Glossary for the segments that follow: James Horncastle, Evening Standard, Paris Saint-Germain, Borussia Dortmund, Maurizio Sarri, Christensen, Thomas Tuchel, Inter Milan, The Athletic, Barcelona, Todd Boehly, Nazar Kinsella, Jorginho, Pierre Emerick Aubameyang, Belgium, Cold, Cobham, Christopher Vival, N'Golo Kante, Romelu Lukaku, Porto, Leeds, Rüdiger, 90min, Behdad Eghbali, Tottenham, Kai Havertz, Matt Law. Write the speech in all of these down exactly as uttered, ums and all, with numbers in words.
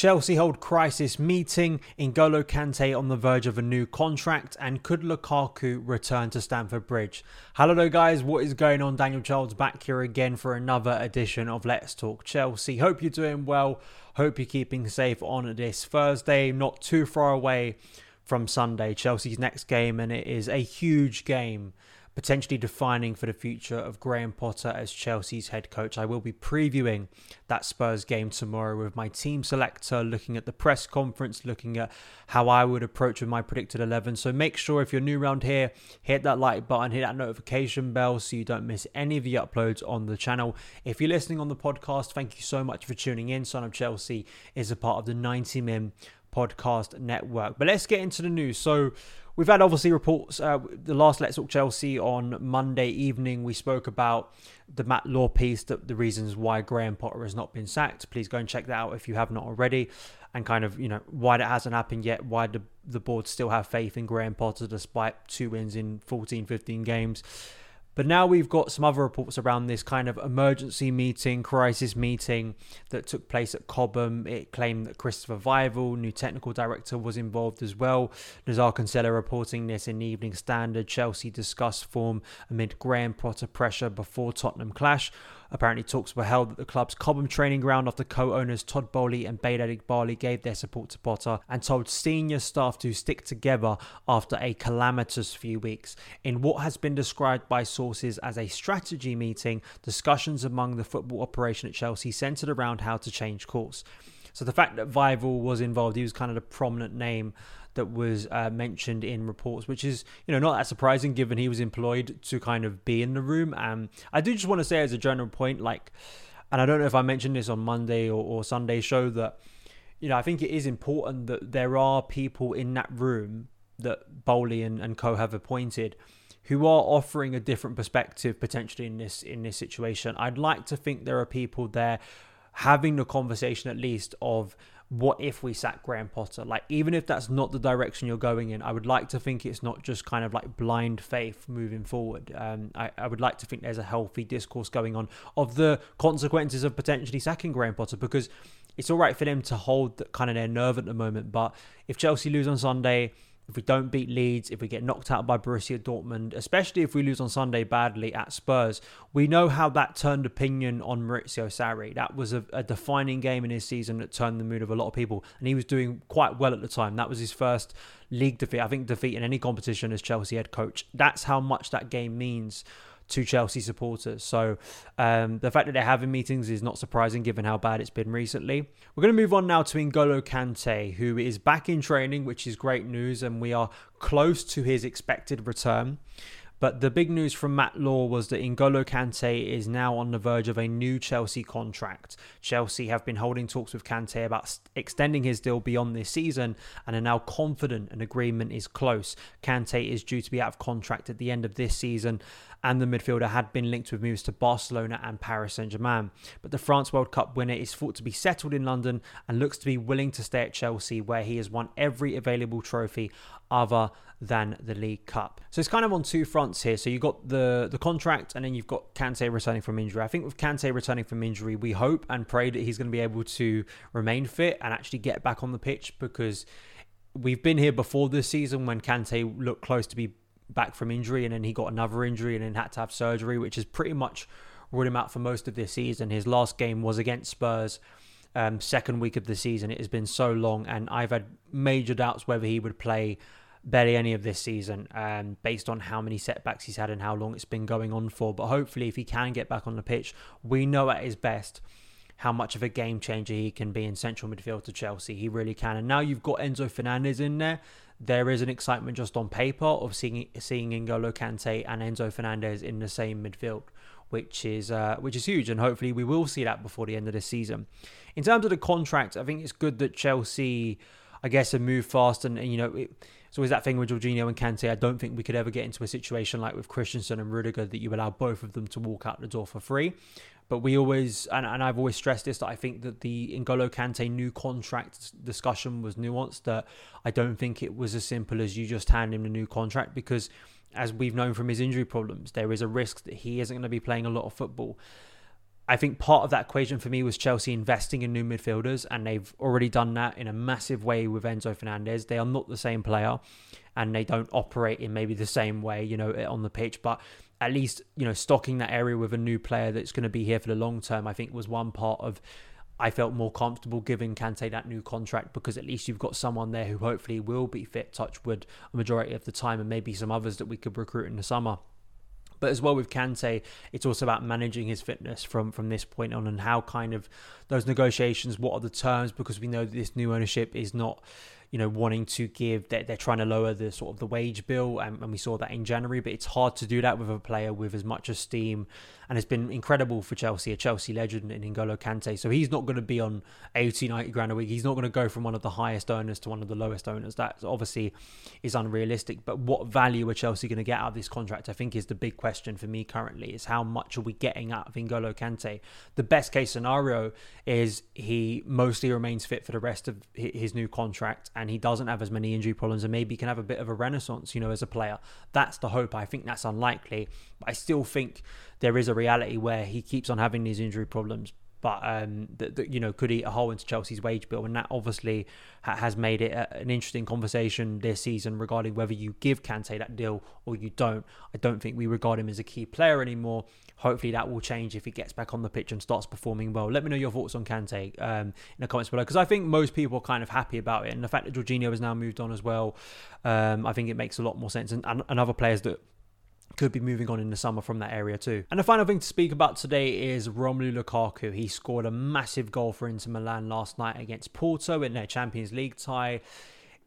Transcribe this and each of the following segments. Chelsea hold crisis meeting, N'Golo Kante on the verge of a new contract, and could Lukaku return to Stamford Bridge? Hello guys, what is going on? Daniel Childs back here again for another edition of Let's Talk Chelsea. Hope you're doing well, hope you're keeping safe on this Thursday, not too far away from Sunday, Chelsea's next game, and it is a huge game, potentially defining for the future of Graham Potter as Chelsea's head coach. I will be previewing that Spurs game tomorrow with my team selector, looking at the press conference, looking at how I would approach with my predicted eleven. So make sure if you're new around here, hit that like button, hit that notification bell so you don't miss any of the uploads on the channel. If you're listening on the podcast, thank you so much for tuning in. Son of Chelsea is a part of the ninety min podcast network. But let's get into the news. So we've had obviously reports, uh, the last Let's Talk Chelsea on Monday evening, we spoke about the Matt Law piece, the, the reasons why Graham Potter has not been sacked. Please go and check that out if you have not already, and kind of, you know, why that hasn't happened yet, why the, the board still have faith in Graham Potter despite two wins in fourteen, fifteen games. But now we've got some other reports around this kind of emergency meeting, crisis meeting that took place at Cobham. It claimed that Christopher Vival, new technical director, was involved as well. Nazar Kinsella reporting this in the Evening Standard. Chelsea discussed form amid Graham Potter pressure before Tottenham clash. Apparently talks were held at the club's Cobham training ground after co-owners Todd Boehly and Behdad Eghbali gave their support to Potter and told senior staff to stick together after a calamitous few weeks. In what has been described by sources as a strategy meeting, discussions among the football operation at Chelsea centred around how to change course. So the fact that Vival was involved, he was kind of the prominent name that was uh, mentioned in reports, which is, you know, not that surprising given he was employed to kind of be in the room. And um, I do just want to say as a general point, like, and I don't know if I mentioned this on Monday or, or Sunday show, that, you know, I think it is important that there are people in that room that Boehly and, and co have appointed who are offering a different perspective potentially in this in this situation. I'd like to think there are people there having the conversation at least of, what if we sack Graham Potter? Like, even if that's not the direction you're going in, I would like to think it's not just kind of like blind faith moving forward. Um, I, I would like to think there's a healthy discourse going on of the consequences of potentially sacking Graham Potter, because it's all right for them to hold that kind of their nerve at the moment. But if Chelsea lose on Sunday, if we don't beat Leeds, if we get knocked out by Borussia Dortmund, especially if we lose on Sunday badly at Spurs, we know how that turned opinion on Maurizio Sarri. That was a, a defining game in his season that turned the mood of a lot of people. And he was doing quite well at the time. That was his first league defeat, I think defeat in any competition as Chelsea head coach. That's how much that game means to Chelsea supporters. So um, the fact that they're having meetings is not surprising given how bad it's been recently. We're going to move on now to N'Golo Kante, who is back in training, which is great news, and we are close to his expected return. But the big news from Matt Law was that N'Golo Kante is now on the verge of a new Chelsea contract. Chelsea have been holding talks with Kante about extending his deal beyond this season and are now confident an agreement is close. Kante is due to be out of contract at the end of this season, and the midfielder had been linked with moves to Barcelona and Paris Saint-Germain. But the France World Cup winner is thought to be settled in London and looks to be willing to stay at Chelsea, where he has won every available trophy other than the League Cup. So it's kind of on two fronts here. So you've got the, the contract, and then you've got Kante returning from injury. I think with Kante returning from injury, we hope and pray that he's going to be able to remain fit and actually get back on the pitch, because we've been here before this season when Kante looked close to be back from injury and then he got another injury and then had to have surgery, which has pretty much ruled him out for most of this season. His last game was against Spurs. Um, second week of the season. It has been so long, and I've had major doubts whether he would play barely any of this season, um, based on how many setbacks he's had and how long it's been going on for. But hopefully if he can get back on the pitch, we know at his best how much of a game changer he can be in central midfield to Chelsea. He really can. And now you've got Enzo Fernandez in there. There is an excitement just on paper of seeing seeing N'Golo Kante and Enzo Fernandez in the same midfield, which is uh, which is huge, and hopefully we will see that before the end of this season. In terms of the contract, I think it's good that Chelsea, I guess, have moved fast, and, and you know, it, it's always that thing with Jorginho and Kante. I don't think we could ever get into a situation like with Christensen and Rüdiger that you allow both of them to walk out the door for free. But we always, and, and I've always stressed this, that I think that the N'Golo Kante new contract discussion was nuanced, that I don't think it was as simple as you just hand him the new contract, because as we've known from his injury problems, there is a risk that he isn't going to be playing a lot of football. I think part of that equation for me was Chelsea investing in new midfielders, and they've already done that in a massive way with Enzo Fernandez. They are not the same player, and they don't operate in maybe the same way, you know, on the pitch, but at least, you know, stocking that area with a new player that's going to be here for the long term, I think was one part of, I felt more comfortable giving Kante that new contract, because at least you've got someone there who hopefully will be fit, touch wood, a majority of the time, and maybe some others that we could recruit in the summer. But as well with Kante, it's also about managing his fitness from, from this point on, and how kind of those negotiations, what are the terms, because we know that this new ownership is not, you know, wanting to give, they're, they're trying to lower the sort of the wage bill, and, and we saw that in January, but it's hard to do that with a player with as much esteem, and it's been incredible for Chelsea, a Chelsea legend in N'Golo Kante. So he's not going to be on eighty, ninety grand a week. He's not going to go from one of the highest earners to one of the lowest owners. That obviously is unrealistic, but what value are Chelsea going to get out of this contract, I think, is the big question for me currently, is how much are we getting out of N'Golo Kante? The best case scenario is he mostly remains fit for the rest of his new contract, and he doesn't have as many injury problems, and maybe can have a bit of a renaissance, you know, as a player. That's the hope. I think that's unlikely, but I still think there is a reality where he keeps on having these injury problems, but um, that, that, you know, could eat a hole into Chelsea's wage bill. And that obviously ha- has made it a, an interesting conversation this season regarding whether you give Kante that deal or you don't. I don't think we regard him as a key player anymore. Hopefully that will change if he gets back on the pitch and starts performing well. Let me know your thoughts on Kante um, in the comments below, because I think most people are kind of happy about it. And the fact that Jorginho has now moved on as well, um, I think it makes a lot more sense. And, and, and other players that could be moving on in the summer from that area too. And the final thing to speak about today is Romelu Lukaku. He scored a massive goal for Inter Milan last night against Porto in their Champions League tie.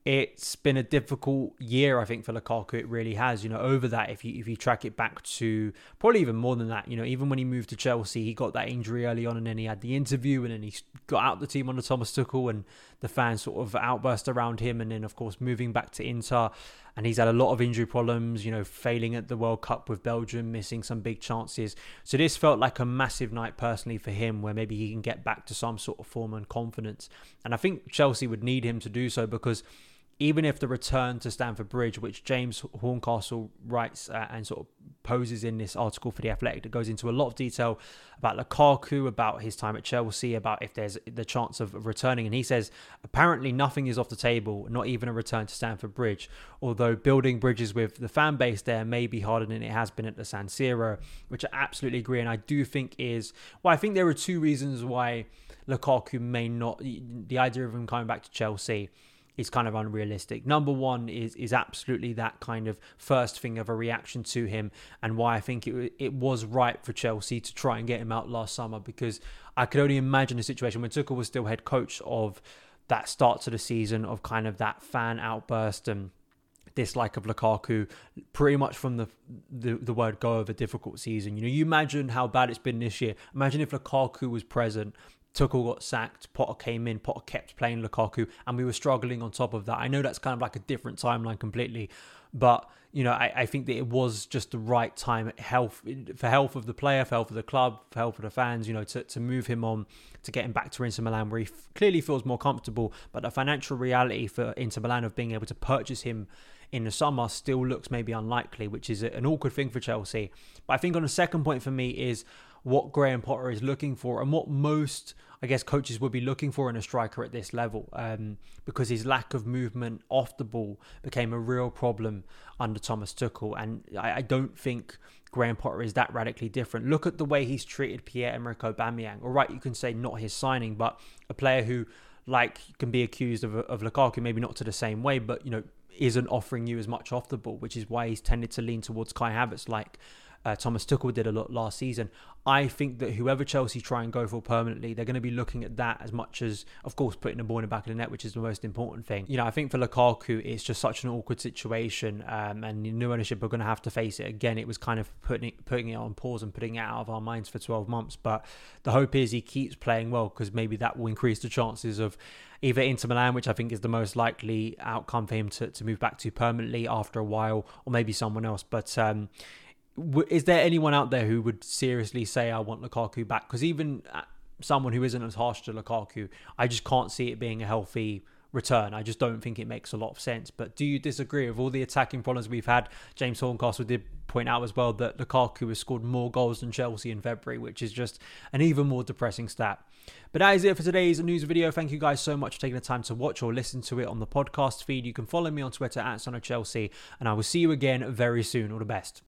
It's been a difficult year, I think, for Lukaku. It really has, you know, over that, if you if you track it back to probably even more than that, you know, even when he moved to Chelsea, he got that injury early on, and then he had the interview, and then he got out the team under Thomas Tuchel, and the fans sort of outburst around him. And then, of course, moving back to Inter, and he's had a lot of injury problems, you know, failing at the World Cup with Belgium, missing some big chances. So this felt like a massive night personally for him, where maybe he can get back to some sort of form and confidence. And I think Chelsea would need him to do so, because even if the return to Stamford Bridge, which James Horncastle writes uh, and sort of poses in this article for The Athletic that goes into a lot of detail about Lukaku, about his time at Chelsea, about if there's the chance of returning. And he says, apparently nothing is off the table, not even a return to Stamford Bridge, although building bridges with the fan base there may be harder than it has been at the San Siro, which I absolutely agree. And I do think is, well, I think there are two reasons why Lukaku may not, the idea of him coming back to Chelsea is kind of unrealistic. Number one is is absolutely that kind of first thing of a reaction to him, and why I think it it was right for Chelsea to try and get him out last summer, because I could only imagine a situation when Tuchel was still head coach of that start to the season of kind of that fan outburst and dislike of Lukaku pretty much from the, the the word go of a difficult season. You know, you imagine how bad it's been this year. Imagine if Lukaku was present, Tuchel got sacked, Potter came in, Potter kept playing Lukaku, and we were struggling on top of that. I know that's kind of like a different timeline completely, but, you know, I, I think that it was just the right time health for health of the player, for health of the club, for health of the fans, you know, to, to move him on, to get him back to Inter Milan, where he f- clearly feels more comfortable. But the financial reality for Inter Milan of being able to purchase him in the summer still looks maybe unlikely, which is an awkward thing for Chelsea. But I think on the second point for me is what Graham Potter is looking for, and what most, I guess, coaches would be looking for in a striker at this level, um, because his lack of movement off the ball became a real problem under Thomas Tuchel. And I, I don't think Graham Potter is that radically different. Look at the way he's treated Pierre Emerick Aubameyang. All right, you can say not his signing, but a player who, like, can be accused of, of Lukaku, maybe not to the same way, but, you know, isn't offering you as much off the ball, which is why he's tended to lean towards Kai Havertz, like Uh, Thomas Tuchel did a lot last season. I think that whoever Chelsea try and go for permanently, they're going to be looking at that as much as, of course, putting the ball in the back of the net, which is the most important thing. You know, I think for Lukaku, it's just such an awkward situation, um, and the new ownership are going to have to face it again. It was kind of putting it, putting it on pause and putting it out of our minds for twelve months. But the hope is he keeps playing well, because maybe that will increase the chances of either Inter Milan, which I think is the most likely outcome for him to, to move back to permanently after a while, or maybe someone else. But, um, is there anyone out there who would seriously say, I want Lukaku back? Because even someone who isn't as harsh to Lukaku, I just can't see it being a healthy return. I just don't think it makes a lot of sense. But do you disagree with all the attacking problems we've had? James Horncastle did point out as well that Lukaku has scored more goals than Chelsea in February, which is just an even more depressing stat. But that is it for today's news video. Thank you guys so much for taking the time to watch or listen to it on the podcast feed. You can follow me on Twitter at Son of Chelsea, and I will see you again very soon. All the best.